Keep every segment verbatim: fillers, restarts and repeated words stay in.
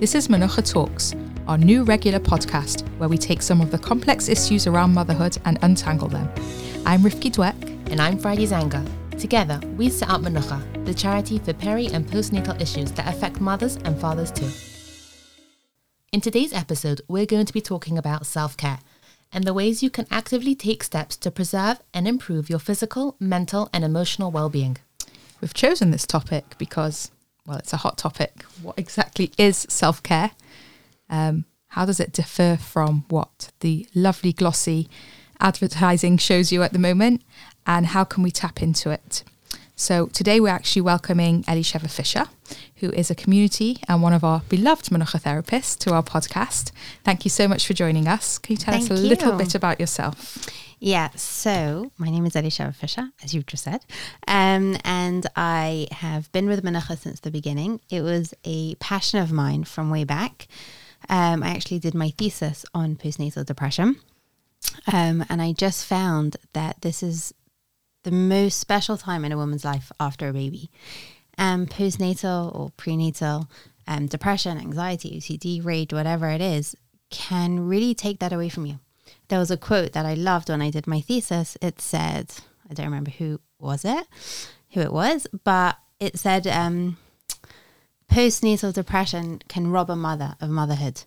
This is Menucha Talks, our new regular podcast where we take some of the complex issues around motherhood and untangle them. I'm Rifki Dweck. And I'm Friday Zanga. Together, we set up Menucha, the charity for peri- and postnatal issues that affect mothers and fathers too. In today's episode, we're going to be talking about self-care and the ways you can actively take steps to preserve and improve your physical, mental, and emotional well-being. We've chosen this topic because, well, it's a hot topic. What exactly is self-care? Um, how does it differ from what the lovely glossy advertising shows you at the moment? And how can we tap into it? So today we're actually welcoming Elisheva Fisher, who is a community and one of our beloved Menucha therapists, to our podcast. Thank you so much for joining us. Can you tell Thank us a you. little bit about yourself? Yeah, so my name is Elisheva Fisher, as you've just said, um, and I have been with Menucha since the beginning. It was a passion of mine from way back. Um, I actually did my thesis on postnatal depression, um, and I just found that this is the most special time in a woman's life after a baby. Um, postnatal or prenatal um, depression, anxiety, O C D, rage, whatever it is, can really take that away from you. There was a quote that I loved when I did my thesis. It said, I don't remember who was it, who it was, but it said, um, postnatal depression can rob a mother of motherhood.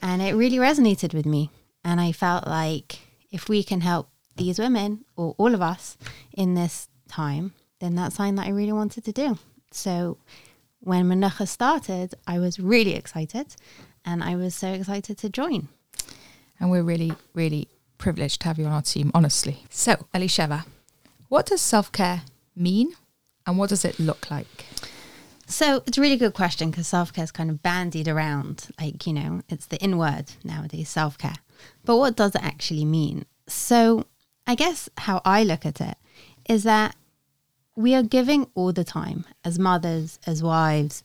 And it really resonated with me. And I felt like if we can help these women or all of us in this time, then that's something that I really wanted to do. So when Menucha started, I was really excited, and I was so excited to join. And we're really, really privileged to have you on our team, honestly. So, Elisheva, what does self-care mean and what does it look like? So it's a really good question, because self-care is kind of bandied around, like, you know, it's the in word nowadays, self-care. But what does it actually mean? So I guess how I look at it is that we are giving all the time, as mothers, as wives,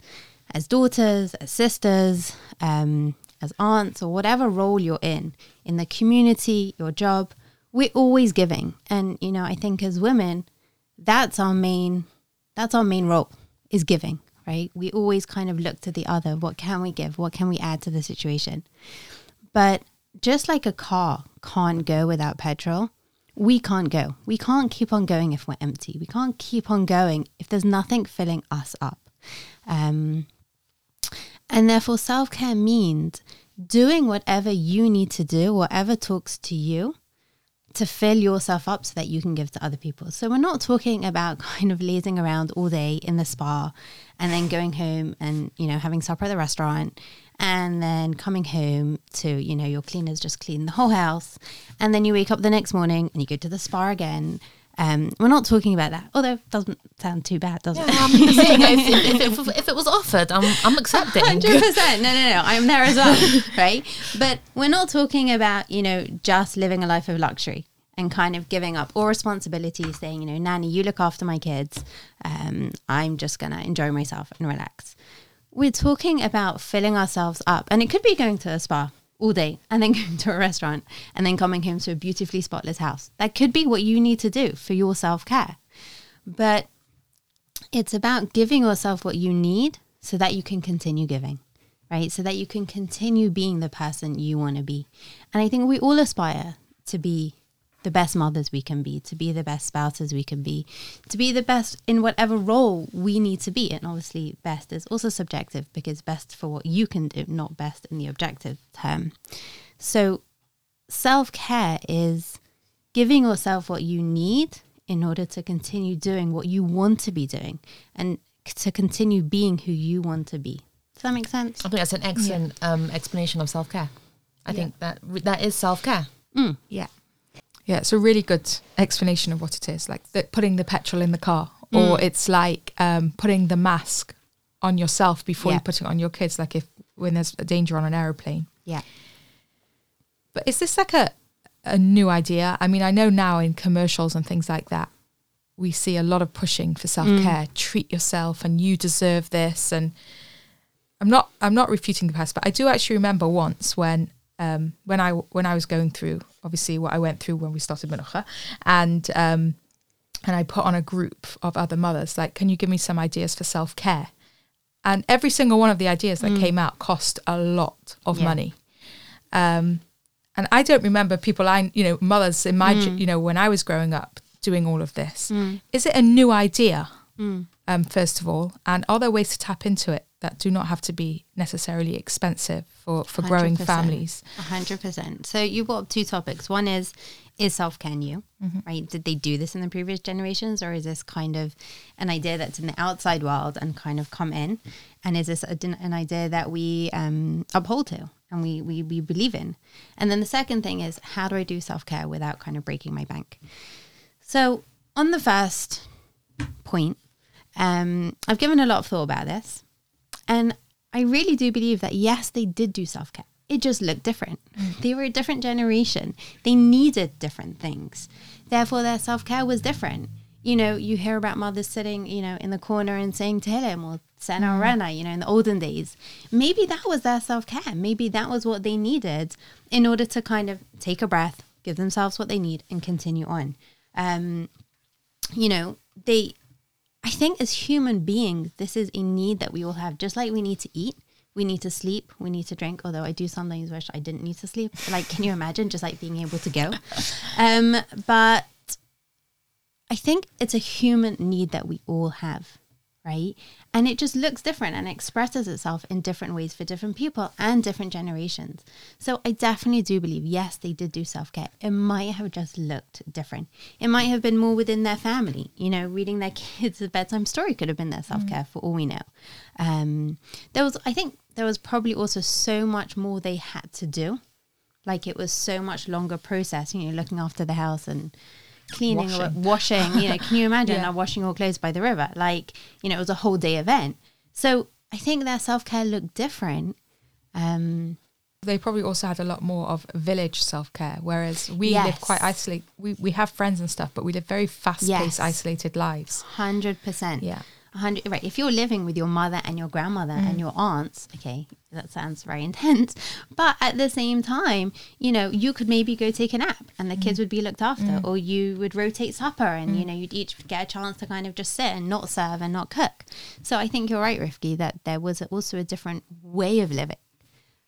as daughters, as sisters, um, as aunts, or whatever role you're in, in the community, your job, we're always giving. And, you know, I think as women, that's our main, that's our main role, is giving, right? We always kind of look to the other. What can we give? What can we add to the situation? But just like a car can't go without petrol, we can't go. We can't keep on going if we're empty. We can't keep on going if there's nothing filling us up. Um, And therefore, self-care means doing whatever you need to do, whatever talks to you, to fill yourself up so that you can give to other people. So we're not talking about kind of lazing around all day in the spa and then going home and, you know, having supper at the restaurant and then coming home to, you know, your cleaners just clean the whole house. And then you wake up the next morning and you go to the spa again. Um, we're not talking about that, although it doesn't sound too bad, does yeah, it? I'm saying, if, if, it if it was offered, I'm, I'm accepting. one hundred percent. No, no, no, I'm there as well, right? But we're not talking about, you know, just living a life of luxury and kind of giving up all responsibility, saying, you know, nanny, you look after my kids. Um, I'm just going to enjoy myself and relax. We're talking about filling ourselves up, and it could be going to a spa all day and then going to a restaurant and then coming home to a beautifully spotless house. That could be what you need to do for your self-care. But it's about giving yourself what you need so that you can continue giving, right? So that you can continue being the person you want to be. And I think we all aspire to be the best mothers we can be, to be the best spouses we can be, to be the best in whatever role we need to be. And obviously best is also subjective, because best for what you can do, not best in the objective term. So self-care is giving yourself what you need in order to continue doing what you want to be doing and to continue being who you want to be. Does that make sense? I think that's an excellent yeah. um, explanation of self-care. I yeah. think that that is self-care. Mm. Yeah. Yeah, it's a really good explanation of what it is, like the, putting the petrol in the car, or mm. it's like um, putting the mask on yourself before yeah. you put it on your kids, like if when there's a danger on an aeroplane. Yeah. But is this like a, a new idea? I mean, I know now in commercials and things like that, we see a lot of pushing for self-care, mm. treat yourself and you deserve this. And I'm not I'm not refuting the past, but I do actually remember once when Um, when I when I was going through, obviously what I went through when we started Menucha, and um, and I put on a group of other mothers, like, can you give me some ideas for self-care? And every single one of the ideas that mm. came out cost a lot of yeah. money. Um, and I don't remember people, I you know, mothers in my, mm. you know, when I was growing up doing all of this. Mm. Is it a new idea, mm. um, first of all? And are there ways to tap into it that do not have to be necessarily expensive for, for growing families? one hundred percent. So you brought up two topics. One is, is self-care new, mm-hmm. right? Did they do this in the previous generations, or is this kind of an idea that's in the outside world and kind of come in? And is this a, an idea that we um, uphold to and we, we, we believe in? And then the second thing is, how do I do self-care without kind of breaking my bank? So on the first point, um, I've given a lot of thought about this. And I really do believe that, yes, they did do self-care. It just looked different. Mm-hmm. They were a different generation. They needed different things. Therefore, their self-care was different. You know, you hear about mothers sitting, you know, in the corner and saying Tehillim or Sena mm-hmm. Rana, you know, in the olden days. Maybe that was their self-care. Maybe that was what they needed in order to kind of take a breath, give themselves what they need, and continue on. Um, you know, they... I think as human beings, this is a need that we all have. Just like we need to eat, we need to sleep, we need to drink. Although I do sometimes wish I didn't need to sleep. Like, can you imagine just like being able to go? Um, but I think it's a human need that we all have, right? And it just looks different and expresses itself in different ways for different people and different generations. So I definitely do believe, yes, they did do self-care. It might have just looked different. It might have been more within their family. You know, reading their kids a bedtime story could have been their self-care, mm. for all we know. Um, there was, I think there was probably also so much more they had to do. Like, it was so much longer process, you know, looking after the house and cleaning, washing. Or washing, you know, can you imagine yeah. now washing all clothes by the river? Like, you know, it was a whole day event. So I think their self-care looked different. Um, they probably also had a lot more of village self-care, whereas we yes. live quite isolated. We, we have friends and stuff, but we live very fast-paced, yes. isolated lives. one hundred percent. Yeah. one hundred, right, if you're living with your mother and your grandmother mm. and your aunts, okay, that sounds very intense, but at the same time, you know, you could maybe go take a nap and the mm. kids would be looked after, mm. or you would rotate supper and mm. you know, you'd each get a chance to kind of just sit and not serve and not cook. So I think you're right, Rifki, that there was also a different way of living.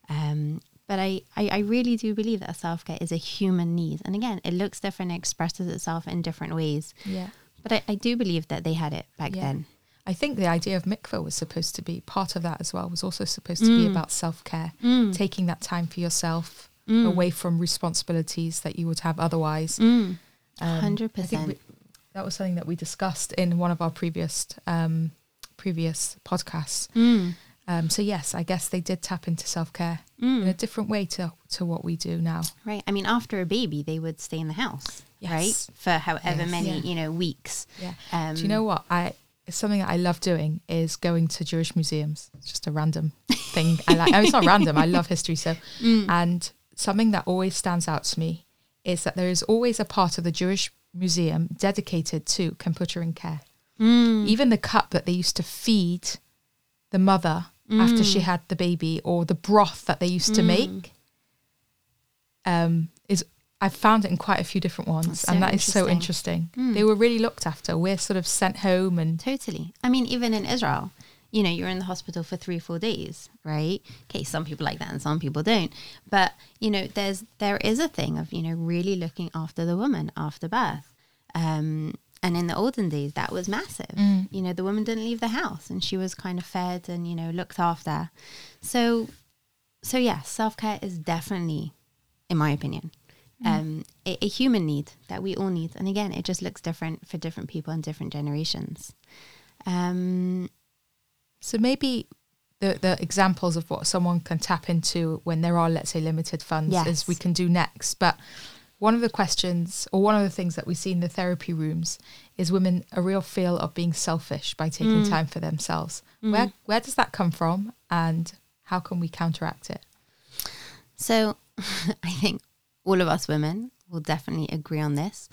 Um, but I, I, I really do believe that self-care is a human need, and again, it looks different, it expresses itself in different ways. Yeah. But I, I do believe that they had it back yeah. then. I think the idea of mikveh was supposed to be part of that as well, was also supposed mm. to be about self-care, mm. taking that time for yourself, mm. away from responsibilities that you would have otherwise. Mm. Um, one hundred percent. I think we, that was something that we discussed in one of our previous um, previous podcasts. Mm. Um, so yes, I guess they did tap into self-care mm. in a different way to, to what we do now. Right. I mean, after a baby, they would stay in the house, yes. right? For however yes. many, yeah. you know, weeks. Yeah. Um, do you know what? I... Something that I love doing is going to Jewish museums. It's just a random thing. I like. I mean, it's not random. I love history. So, mm. and something that always stands out to me is that there is always a part of the Jewish museum dedicated to kombucha care. Mm. Even the cup that they used to feed the mother mm. after she had the baby, or the broth that they used mm. to make, um, is. I've found it in quite a few different ones, so and that is so interesting. Mm. They were really looked after. We're sort of sent home and... Totally. I mean, even in Israel, you know, you're in the hospital for three, four days, right? Okay, some people like that and some people don't. But, you know, there's there is a thing of, you know, really looking after the woman after birth. Um, and in the olden days, that was massive. Mm. You know, the woman didn't leave the house and she was kind of fed and, you know, looked after. So, so yeah, self-care is definitely, in my opinion... Um, a, a human need that we all need. And again, it just looks different for different people and different generations. Um, so maybe the, the examples of what someone can tap into when there are, let's say, limited funds yes. is we can do next. But one of the questions, or one of the things that we see in the therapy rooms, is women a real feel of being selfish by taking mm. time for themselves. Mm. Where, where does that come from, and how can we counteract it? So I think all of us women will definitely agree on this.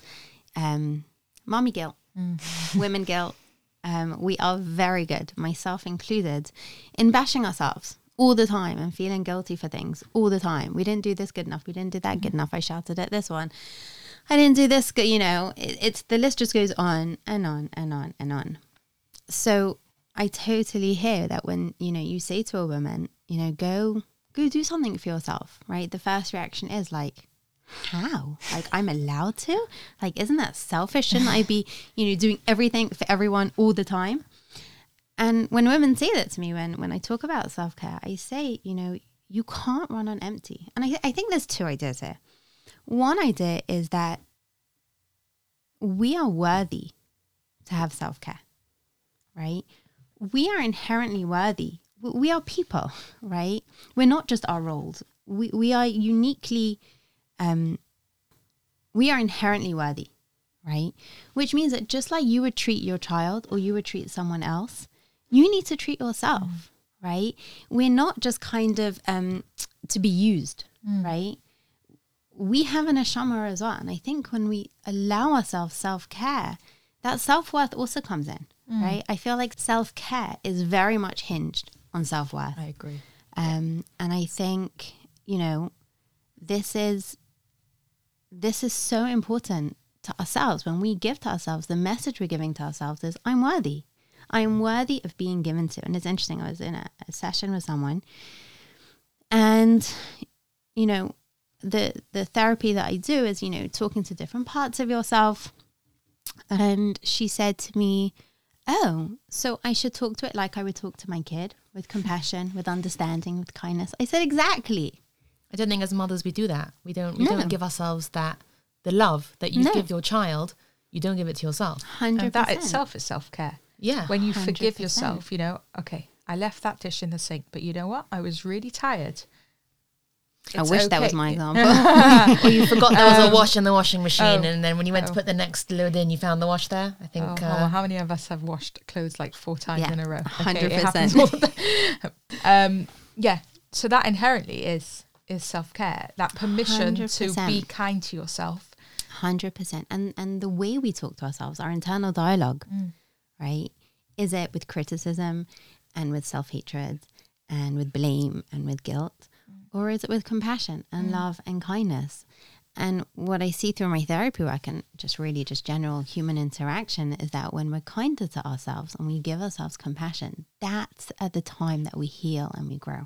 Um, mommy guilt, mm. women guilt. Um, we are very good, myself included, in bashing ourselves all the time and feeling guilty for things all the time. We didn't do this good enough. We didn't do that good enough. I shouted at this one. I didn't do this good. You know, it, it's the list just goes on and on and on and on. So I totally hear that when, you know, you say to a woman, you know, go, go do something for yourself, right? The first reaction is like, how? Like, I'm allowed to? Like, isn't that selfish? Shouldn't I be, you know, doing everything for everyone all the time? And when women say that to me, when, when I talk about self-care, I say, you know, you can't run on empty. And I, th- I think there's two ideas here. One idea is that we are worthy to have self-care, right? We are inherently worthy. We are people, right? We're not just our roles. We we are uniquely, um, we are inherently worthy, right? Which means that just like you would treat your child or you would treat someone else, you need to treat yourself, mm. right? We're not just kind of um, to be used, mm. right? We have an neshama as well. And I think when we allow ourselves self-care, that self-worth also comes in, mm. right? I feel like self-care is very much hinged on self-worth. I agree. Um, yeah. And I think, you know, this is this is so important to ourselves. When we give to ourselves, the message we're giving to ourselves is, I'm worthy. I'm worthy of being given to. And it's interesting, I was in a, a session with someone and, you know, the the therapy that I do is, you know, talking to different parts of yourself. And she said to me, oh, so I should talk to it like I would talk to my kid, with compassion, with understanding, with kindness. I said, exactly. I don't think as mothers we do that. We don't we no. don't give ourselves that, the love that you no. give your child, you don't give it to yourself. one hundred percent. And that itself is self-care. Yeah. When you one hundred percent. Forgive yourself, you know, okay, I left that dish in the sink, but you know what? I was really tired. It's I wish okay. that was my example. Or you forgot there was um, a wash in the washing machine, oh, and then when you went oh. to put the next load in, you found the wash there. I think. Oh, uh, well, how many of us have washed clothes like four times yeah, in a row? Hundred okay, percent. um, yeah. So that inherently is is self care. That permission one hundred percent. To be kind to yourself. Hundred percent. And and the way we talk to ourselves, our internal dialogue, mm. right? Is it with criticism, and with self hatred, and with blame, and with guilt? Or is it with compassion and mm. love and kindness? And what I see through my therapy work and just really just general human interaction is that when we're kinder to ourselves and we give ourselves compassion, that's at the time that we heal and we grow.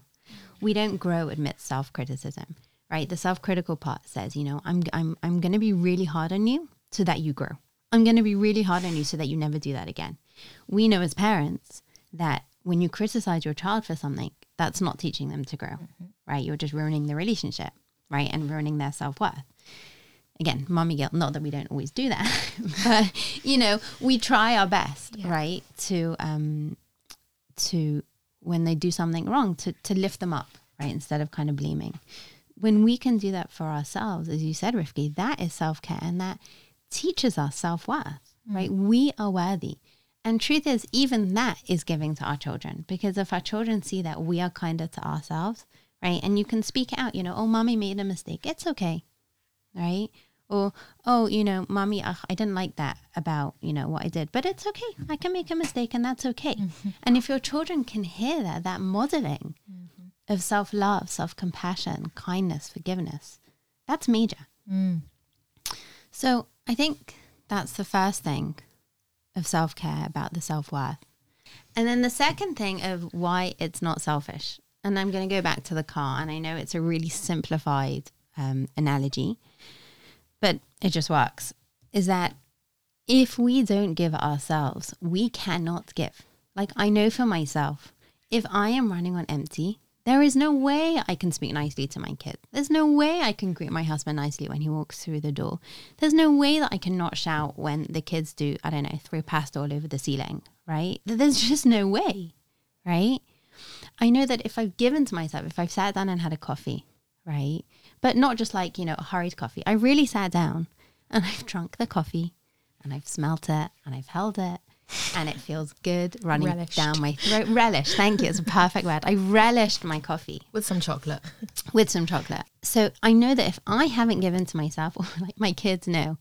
We don't grow amidst self-criticism, right? The self-critical part says, you know, I'm I'm I'm going to be really hard on you so that you grow. I'm going to be really hard on you so that you never do that again. We know as parents that when you criticize your child for something, that's not teaching them to grow, mm-hmm. right? You're just ruining the relationship, right? And ruining their self-worth. Again, mommy guilt, not that we don't always do that, but, you know, we try our best, yeah. right? To, um, to when they do something wrong, to, to lift them up, right? Instead of kind of blaming. When we can do that for ourselves, as you said, Rifki, that is self-care and that teaches us self-worth, mm-hmm. right? We are worthy. And truth is, even that is giving to our children, because if our children see that we are kinder to ourselves, right? And you can speak out, you know, oh, mommy made a mistake. It's okay, right? Or, oh, you know, mommy, uh, I didn't like that about, you know, what I did, but it's okay. I can make a mistake and that's okay. Mm-hmm. And if your children can hear that, that modeling mm-hmm. of self-love, self-compassion, kindness, forgiveness, that's major. Mm. So I think that's the first thing of self-care, about the self-worth. And then the second thing of why it's not selfish, and I'm going to go back to the car, and I know it's a really simplified um, analogy, but it just works, is that if we don't give ourselves, we cannot give. Like, I know for myself, if I am running on empty, there is no way I can speak nicely to my kid. There's no way I can greet my husband nicely when he walks through the door. There's no way that I can not shout when the kids do, I don't know, throw pasta all over the ceiling, right? There's just no way, right? I know that if I've given to myself, if I've sat down and had a coffee, right? But not just like, you know, a hurried coffee. I really sat down and I've drunk the coffee and I've smelt it and I've held it. And it feels good running relished. Down my throat. Relish, thank you. It's a perfect word. I relished my coffee. With some chocolate. With some chocolate. So I know that if I haven't given to myself, or like my kids know,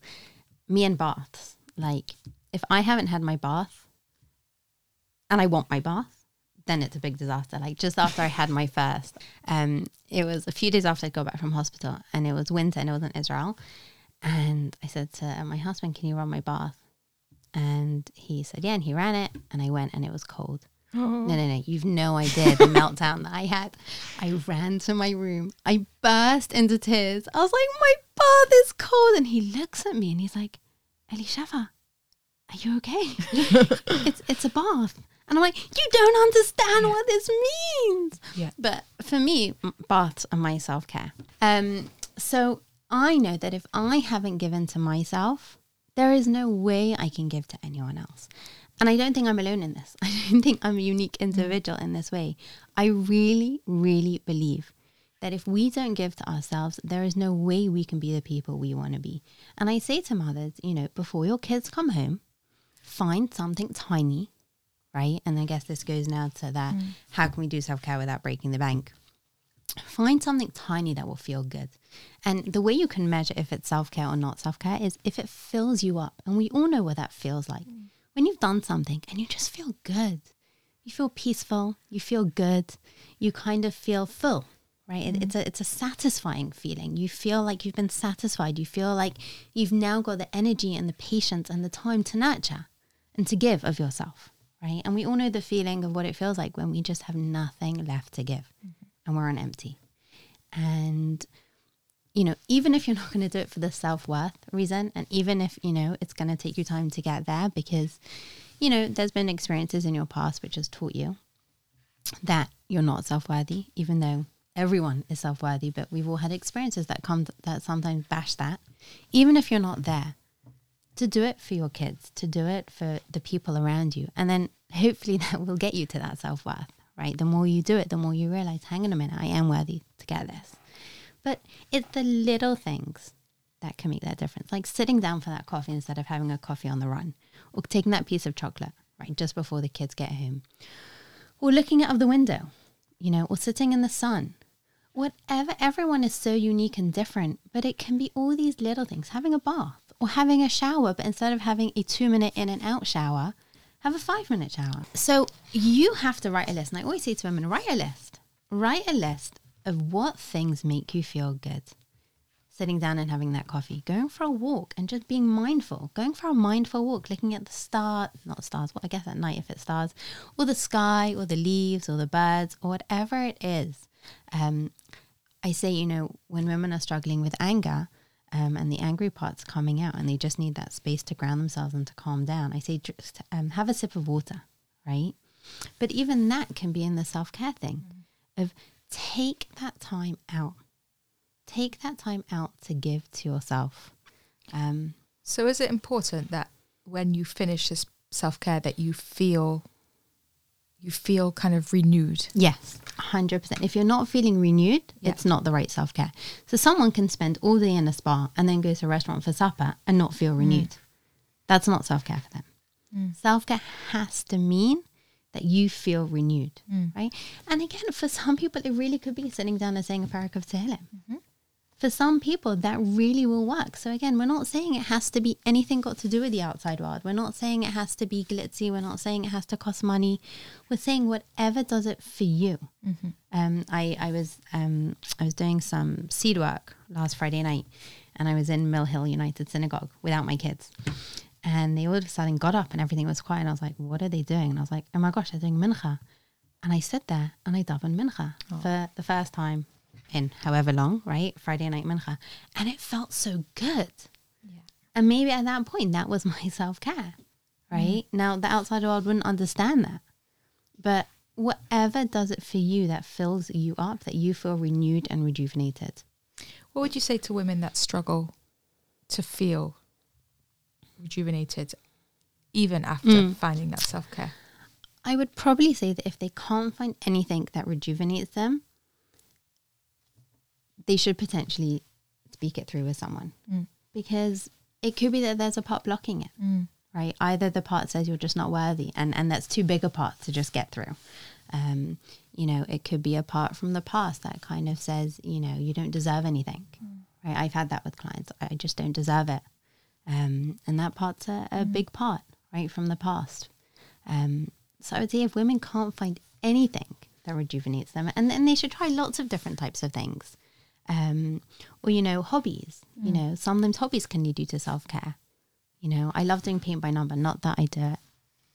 me and baths, like if I haven't had my bath and I want my bath, then it's a big disaster. Like just after I had my first, um, it was a few days after I got back from hospital and it was winter and it was in Israel. And I said to my husband, can you run my bath? And he said, yeah, and he ran it. And I went and it was cold. Oh. No, no, no. You've no idea the meltdown that I had. I ran to my room. I burst into tears. I was like, my bath is cold. And he looks at me and he's like, Elisheva, are you okay? it's it's a bath. And I'm like, you don't understand yeah. what this means. Yeah. But for me, baths are my self-care. Um, so I know that if I haven't given to myself, there is no way I can give to anyone else. And I don't think I'm alone in this. I don't think I'm a unique individual in this way. I really, really believe that if we don't give to ourselves, there is no way we can be the people we want to be. And I say to mothers, you know, before your kids come home, find something tiny, right? And I guess this goes now to that, mm. how can we do self-care without breaking the bank? Find something tiny that will feel good. And the way you can measure if it's self-care or not self-care is if it fills you up. And we all know what that feels like. Mm. When you've done something and you just feel good, you feel peaceful, you feel good, you kind of feel full, right? Mm-hmm. It, it's a it's a satisfying feeling. You feel like you've been satisfied. You feel like you've now got the energy and the patience and the time to nurture and to give of yourself, right? And we all know the feeling of what it feels like when we just have nothing left to give mm-hmm. and we're on empty. And, you know, even if you're not going to do it for the self-worth reason, and even if, you know, it's going to take you time to get there because, you know, there's been experiences in your past which has taught you that you're not self-worthy, even though everyone is self-worthy, but we've all had experiences that come th- that sometimes bash that. Even if you're not there, to do it for your kids, to do it for the people around you. And then hopefully that will get you to that self-worth, right? The more you do it, the more you realize, hang on a minute, I am worthy to get this. But it's the little things that can make that difference. Like sitting down for that coffee instead of having a coffee on the run. Or taking that piece of chocolate, right, just before the kids get home. Or looking out of the window, you know, or sitting in the sun. Whatever, everyone is so unique and different, but it can be all these little things. Having a bath or having a shower, but instead of having a two-minute in and out shower, have a five-minute shower. So you have to write a list. And I always say to women, write a list. Write a list of what things make you feel good. Sitting down and having that coffee, going for a walk and just being mindful, going for a mindful walk, looking at the stars, not stars, well, I guess at night if it's stars, or the sky or the leaves or the birds or whatever it is. Um, I say, you know, when women are struggling with anger um, and the angry part's coming out and they just need that space to ground themselves and to calm down, I say just um, have a sip of water, right? But even that can be in the self-care thing mm. of Take that time out. Take that time out to give to yourself. Um, so is it important that when you finish this self-care that you feel, you feel kind of renewed? Yes, one hundred percent. If you're not feeling renewed, yeah. it's not the right self-care. So someone can spend all day in a spa and then go to a restaurant for supper and not feel renewed. Mm. That's not self-care for them. Mm. Self-care has to mean that you feel renewed, mm. right? And again, for some people, it really could be sitting down and saying a parak of Tehillim. Mm-hmm. For some people, that really will work. So again, we're not saying it has to be anything got to do with the outside world. We're not saying it has to be glitzy. We're not saying it has to cost money. We're saying whatever does it for you. Mm-hmm. Um, I, I was um, I was doing some seed work last Friday night, and I was in Mill Hill United Synagogue without my kids. And they all of a sudden got up and everything was quiet. And I was like, what are they doing? And I was like, oh my gosh, they're doing Menucha. And I stood there and I davened Menucha oh. for the first time in however long, right? Friday night Menucha. And it felt so good. Yeah. And maybe at that point, that was my self-care, right? Mm-hmm. Now, the outside world wouldn't understand that. But whatever does it for you that fills you up, that you feel renewed and rejuvenated. What would you say to women that struggle to feel rejuvenated even after mm. finding that self-care? I would probably say that if they can't find anything that rejuvenates them, they should potentially speak it through with someone mm. because it could be that there's a part blocking it, mm. right? Either the part says you're just not worthy and, and that's too big a part to just get through. Um, you know, it could be a part from the past that kind of says, you know, you don't deserve anything, mm. right? I've had that with clients. I just don't deserve it. Um, and that part's a, a mm. big part, right, from the past. Um, so I would say if women can't find anything that rejuvenates them, and then they should try lots of different types of things. Um, or, you know, hobbies. Mm. You know, sometimes hobbies can lead you to self-care. You know, I love doing paint by number, not that I do it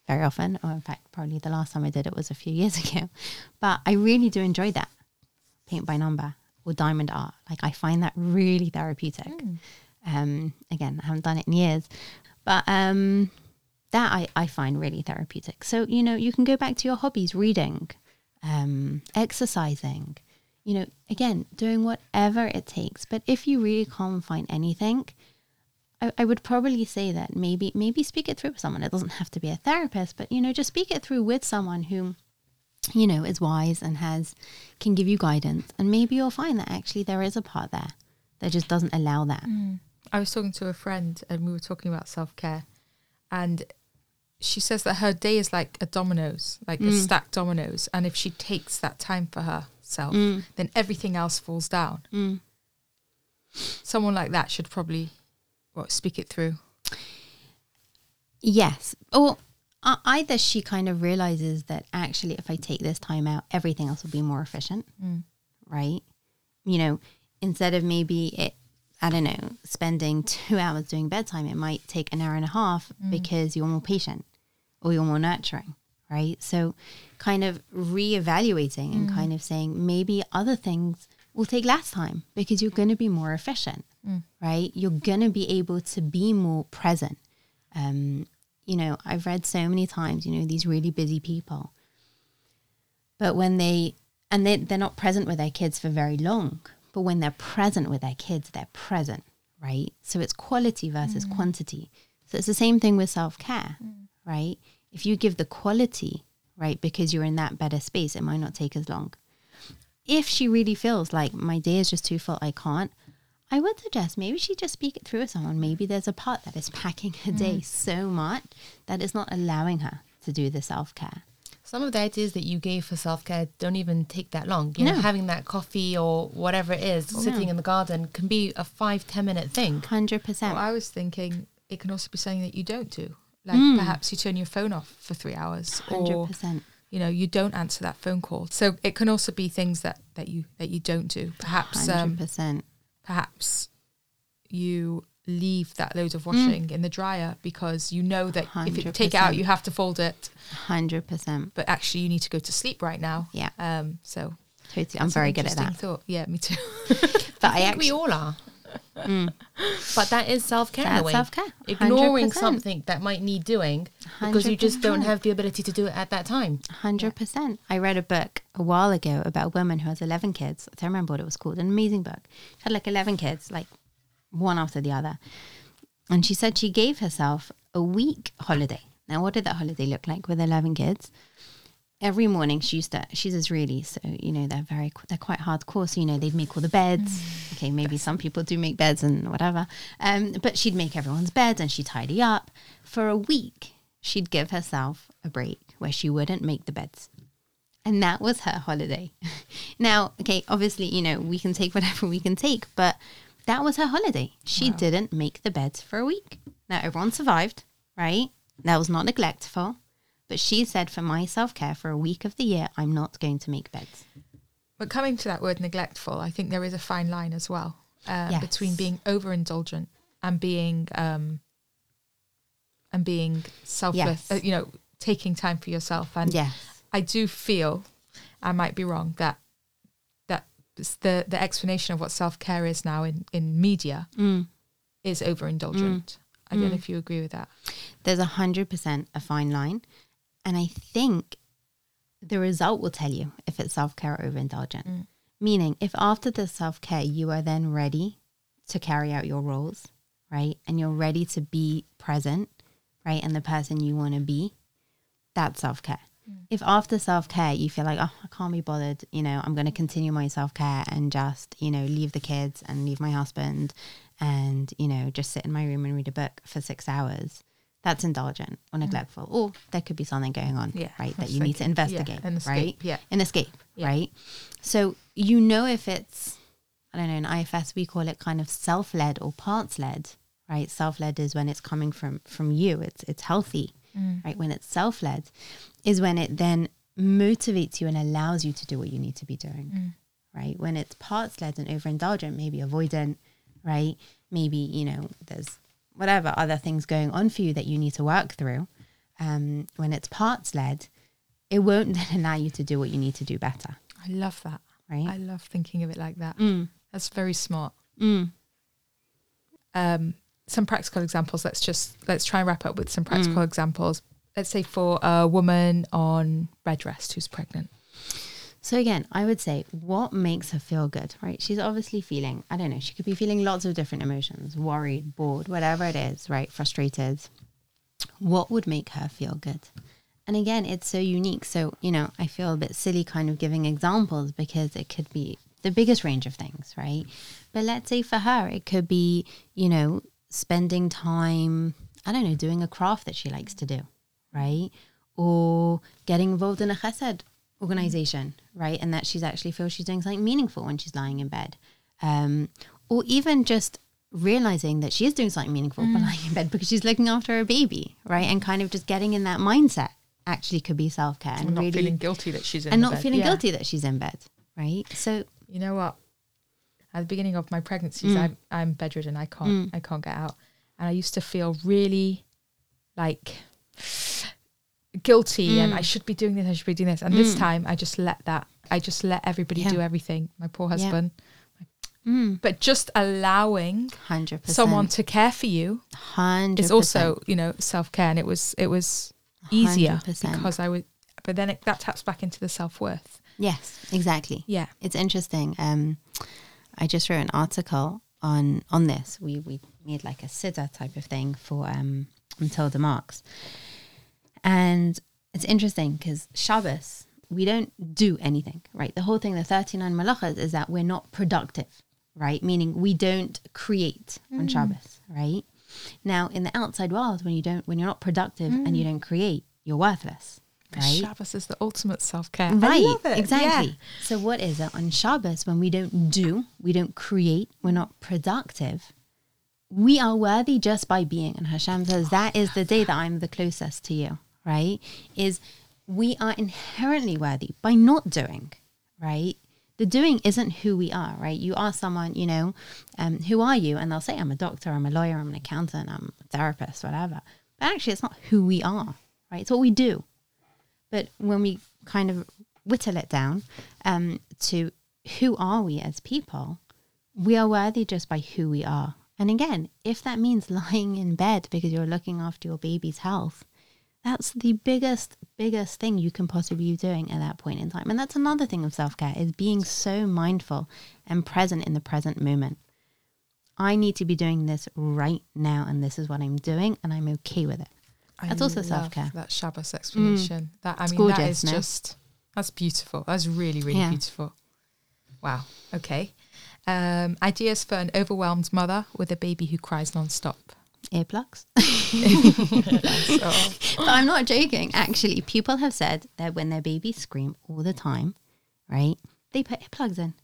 very often, or in fact, probably the last time I did it was a few years ago. But I really do enjoy that, paint by number or diamond art. Like, I find that really therapeutic. Mm. Um, again, I haven't done it in years, but um, that I, I find really therapeutic. So, you know, you can go back to your hobbies, reading, um, exercising, you know, again, doing whatever it takes. But if you really can't find anything, I, I would probably say that maybe maybe speak it through with someone. It doesn't have to be a therapist, but, you know, just speak it through with someone who, you know, is wise and has can give you guidance. And maybe you'll find that actually there is a part there that just doesn't allow that. Mm. I was talking to a friend and we were talking about self-care, and she says that her day is like a dominoes, like mm. a stacked dominoes. And if she takes that time for herself, mm. then everything else falls down. Mm. Someone like that should probably... Or speak it through. Yes. Or uh, either she kind of realizes that actually if I take this time out, everything else will be more efficient. Mm. Right? You know, instead of maybe it, I don't know, spending two hours doing bedtime, it might take an hour and a half mm. because you're more patient or you're more nurturing. Right? So kind of reevaluating mm. and kind of saying maybe other things will take less time because you're going to be more efficient. Mm. Right? You're going to be able to be more present. Um, you know, I've read so many times, you know, these really busy people. But when they, and they, they're not present with their kids for very long, but when they're present with their kids, they're present, right? So it's quality versus mm. quantity. So it's the same thing with self-care, mm. right? If you give the quality, right, because you're in that better space, it might not take as long. If she really feels like my day is just too full, I can't, I would suggest maybe she just speak it through with someone. Maybe there's a part that is packing her day mm. so much that it's not allowing her to do the self-care. Some of the ideas that you gave for self-care don't even take that long. You no. know, having that coffee or whatever it is, no. sitting in the garden can be a five, ten minute thing. one hundred percent. Well, I was thinking it can also be something that you don't do. Like mm. perhaps you turn your phone off for three hours. one hundred percent. Or, you know, you don't answer that phone call. So it can also be things that, that, you, that you don't do. Perhaps... one hundred percent. Um, Perhaps you leave that load of washing mm. in the dryer because you know that one hundred percent. If you take it out, you have to fold it. one hundred percent. But actually, you need to go to sleep right now. Yeah. Um. So totally, I'm very good at that. Thought. Yeah, me too. But I, I think actually, we all are. Mm. But that is self-care in a way. Self-care. one hundred percent. Ignoring something that might need doing because one hundred percent. You just don't have the ability to do it at that time. one hundred percent. Yeah. I read a book a while ago about a woman who has eleven kids. I don't remember what it was called. An amazing book. She had like eleven kids, like one after the other. And she said she gave herself a week holiday. Now, what did that holiday look like with eleven kids? Every morning she used to, she's Israeli, so, you know, they're very, they're quite hardcore. So, you know, they'd make all the beds. Mm. Okay, maybe some people do make beds and whatever. Um, but she'd make everyone's beds and she'd tidy up. For a week, she'd give herself a break where she wouldn't make the beds. And that was her holiday. Now, okay, obviously, you know, we can take whatever we can take, but that was her holiday. She wow. didn't make the beds for a week. Now, everyone survived, right? That was not neglectful. But she said, for my self-care, for a week of the year, I'm not going to make beds. But coming to that word neglectful, I think there is a fine line as well uh, yes. between being overindulgent and being um, and being selfless, yes. uh, you know, taking time for yourself. And yes. I do feel, I might be wrong, that that the, the explanation of what self-care is now in, in media mm. is overindulgent. Mm. I don't mm. know if you agree with that. There's one hundred percent a fine line. And I think the result will tell you if it's self-care or overindulgent. Mm. Meaning, if after the self-care, you are then ready to carry out your roles, right? And you're ready to be present, right? And the person you want to be, that's self-care. Mm. If after self-care, you feel like, oh, I can't be bothered, you know, I'm going to continue my self-care and just, you know, leave the kids and leave my husband and, you know, just sit in my room and read a book for six hours. That's indulgent or neglectful, mm. or there could be something going on, yeah, right, that you need to investigate, yeah, escape, right? Yeah. An escape, yeah. right? So you know if it's, I don't know, in I F S we call it kind of self-led or parts-led, right? Self-led is when it's coming from from you, it's it's healthy, mm. right? When it's self-led is when it then motivates you and allows you to do what you need to be doing, mm. right? When it's parts-led and overindulgent, maybe avoidant, right? Maybe, you know, there's... whatever other things going on for you that you need to work through, um, when it's parts led, it won't then allow you to do what you need to do better. I love that. Right? I love thinking of it like that. Mm. That's very smart. Mm. Um, some practical examples. Let's just, let's try and wrap up with some practical mm. examples. Let's say for a woman on red rest who's pregnant. So again, I would say, what makes her feel good, right? She's obviously feeling, I don't know, she could be feeling lots of different emotions, worried, bored, whatever it is, right? Frustrated. What would make her feel good? And again, it's so unique. So, you know, I feel a bit silly kind of giving examples because it could be the biggest range of things, right? But let's say for her, it could be, you know, spending time, I don't know, doing a craft that she likes to do, right? Or getting involved in a chesed organization, right? And that she's actually feels she's doing something meaningful when she's lying in bed. Um, or even just realizing that she is doing something meaningful mm. by lying in bed because she's looking after her baby, right? And kind of just getting in that mindset actually could be self-care. And, and not really feeling guilty that she's in bed. And not bed. feeling yeah. guilty that she's in bed, right? So, you know what? At the beginning of my pregnancies, mm. I'm, I'm bedridden. I can't, mm. I can't get out. And I used to feel really like guilty mm. and I should be doing this, I should be doing this. And mm. this time I just let that, I just let everybody yeah. do everything. My poor husband. Yeah. Mm. But just allowing one hundred percent someone to care for you one hundred percent is also, you know, self-care. And it was, it was easier one hundred percent because I was, but then it, that taps back into the self-worth. Yes, exactly. Yeah. It's interesting. Um, I just wrote an article on, on this. We, we made like a siddur type of thing for um, Matilda Marks. And it's interesting because Shabbos, we don't do anything, right? The whole thing, the thirty-nine Malachas, is that we're not productive, right? Meaning we don't create mm. on Shabbos, right? Now, in the outside world, when you don't, when you're not productive mm. and you don't create, you're worthless, right? Shabbos is the ultimate self-care. Right, I love it. Exactly. Yeah. So what is it on Shabbos when we don't do, we don't create, we're not productive? We are worthy just by being. And Hashem says, that is the day that I'm the closest to you. Right, is we are inherently worthy by not doing, right? The doing isn't who we are, right? You are someone, you know, um, who are you? And they'll say, I'm a doctor, I'm a lawyer, I'm an accountant, I'm a therapist, whatever. But actually, it's not who we are, right? It's what we do. But when we kind of whittle it down um, to who are we as people, we are worthy just by who we are. And again, if that means lying in bed because you're looking after your baby's health, that's the biggest, biggest thing you can possibly be doing at that point in time. And that's another thing of self-care, is being so mindful and present in the present moment. I need to be doing this right now, and this is what I'm doing, and I'm okay with it. That's I also self-care. That Shabbos explanation. Mm. That I it's mean, gorgeous, that is no? just, that's beautiful. That's really, really yeah. beautiful. Wow. Okay. Um, ideas for an overwhelmed mother with a baby who cries nonstop. Earplugs. But I'm not joking. Actually, people have said that when their babies scream all the time, right, they put earplugs in.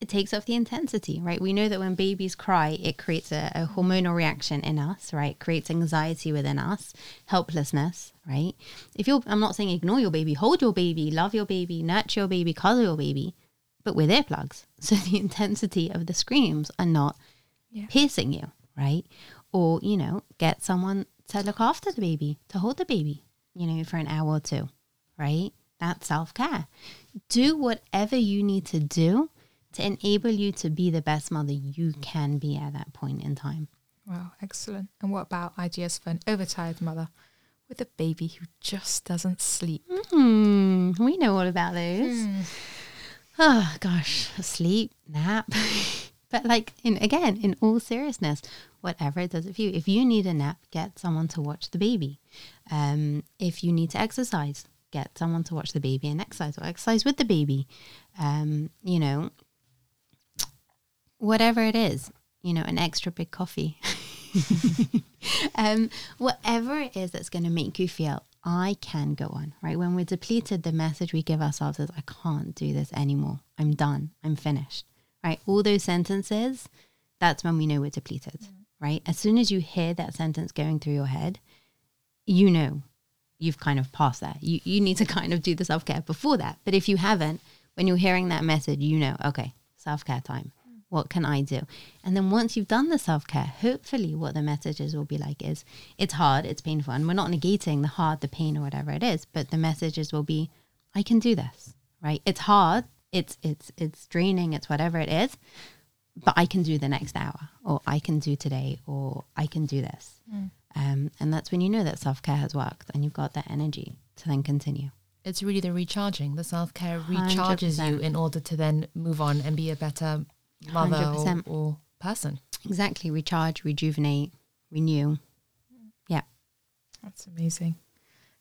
It takes off the intensity, right? We know that when babies cry, it creates a, a hormonal reaction in us, right? It creates anxiety within us, helplessness, right? If you're, I'm not saying ignore your baby, hold your baby, love your baby, nurture your baby, cuddle your baby, but with earplugs. So the intensity of the screams are not yeah. piercing you, right? Or, you know, get someone to look after the baby, to hold the baby, you know, for an hour or two, right? That's self-care. Do whatever you need to do to enable you to be the best mother you can be at that point in time. Wow, excellent. And what about ideas for an overtired mother with a baby who just doesn't sleep? Mm, we know all about those. Mm. Oh, gosh, sleep, nap. But like, in, again, in all seriousness, whatever it does for you. If you need a nap, get someone to watch the baby. Um, if you need to exercise, get someone to watch the baby and exercise, or exercise with the baby. Um, you know, whatever it is, you know, an extra big coffee. um, whatever it is that's going to make you feel, I can go on, right? When we're depleted, the message we give ourselves is, I can't do this anymore. I'm done. I'm finished. Right? All those sentences, that's when we know we're depleted, mm. right? As soon as you hear that sentence going through your head, you know you've kind of passed that. You you need to kind of do the self-care before that. But if you haven't, when you're hearing that message, you know, okay, self-care time, mm. What can I do? And then once you've done the self-care, hopefully what the messages will be like is, it's hard, it's painful, and we're not negating the hard, the pain, or whatever it is, but the messages will be, I can do this, right? It's hard, it's it's it's draining, it's whatever it is, but I can do the next hour, or I can do today, or I can do this. Mm. Um, and that's when you know that self-care has worked and you've got that energy to then continue. It's really the recharging. The self-care recharges one hundred percent. You in order to then move on and be a better mother or, or person. Exactly. Recharge, rejuvenate, renew. Yeah. That's amazing.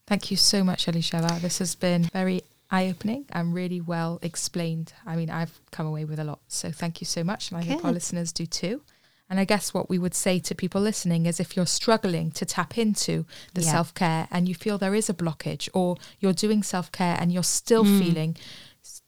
Thank you so much, Elisheva. This has been very eye-opening and really well explained. I mean, I've come away with a lot. So thank you so much. And I Good. hope our listeners do too. And I guess what we would say to people listening is, if you're struggling to tap into the yeah. self-care and you feel there is a blockage, or you're doing self-care and you're still mm. feeling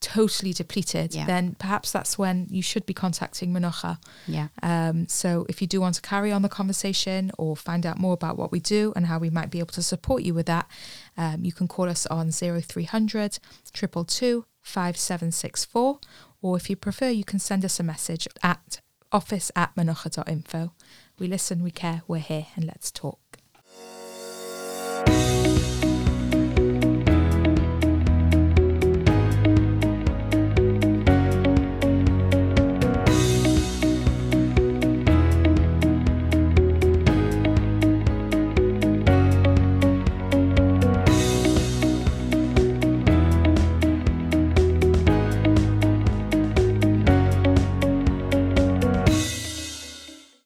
totally depleted, yeah. then perhaps that's when you should be contacting Menucha. Yeah. Um, so if you do want to carry on the conversation or find out more about what we do and how we might be able to support you with that, um, you can call us on zero three hundred, two two two, five seven six four. Or if you prefer, you can send us a message at office at menucha dot info. We listen, we care, we're here, and let's talk.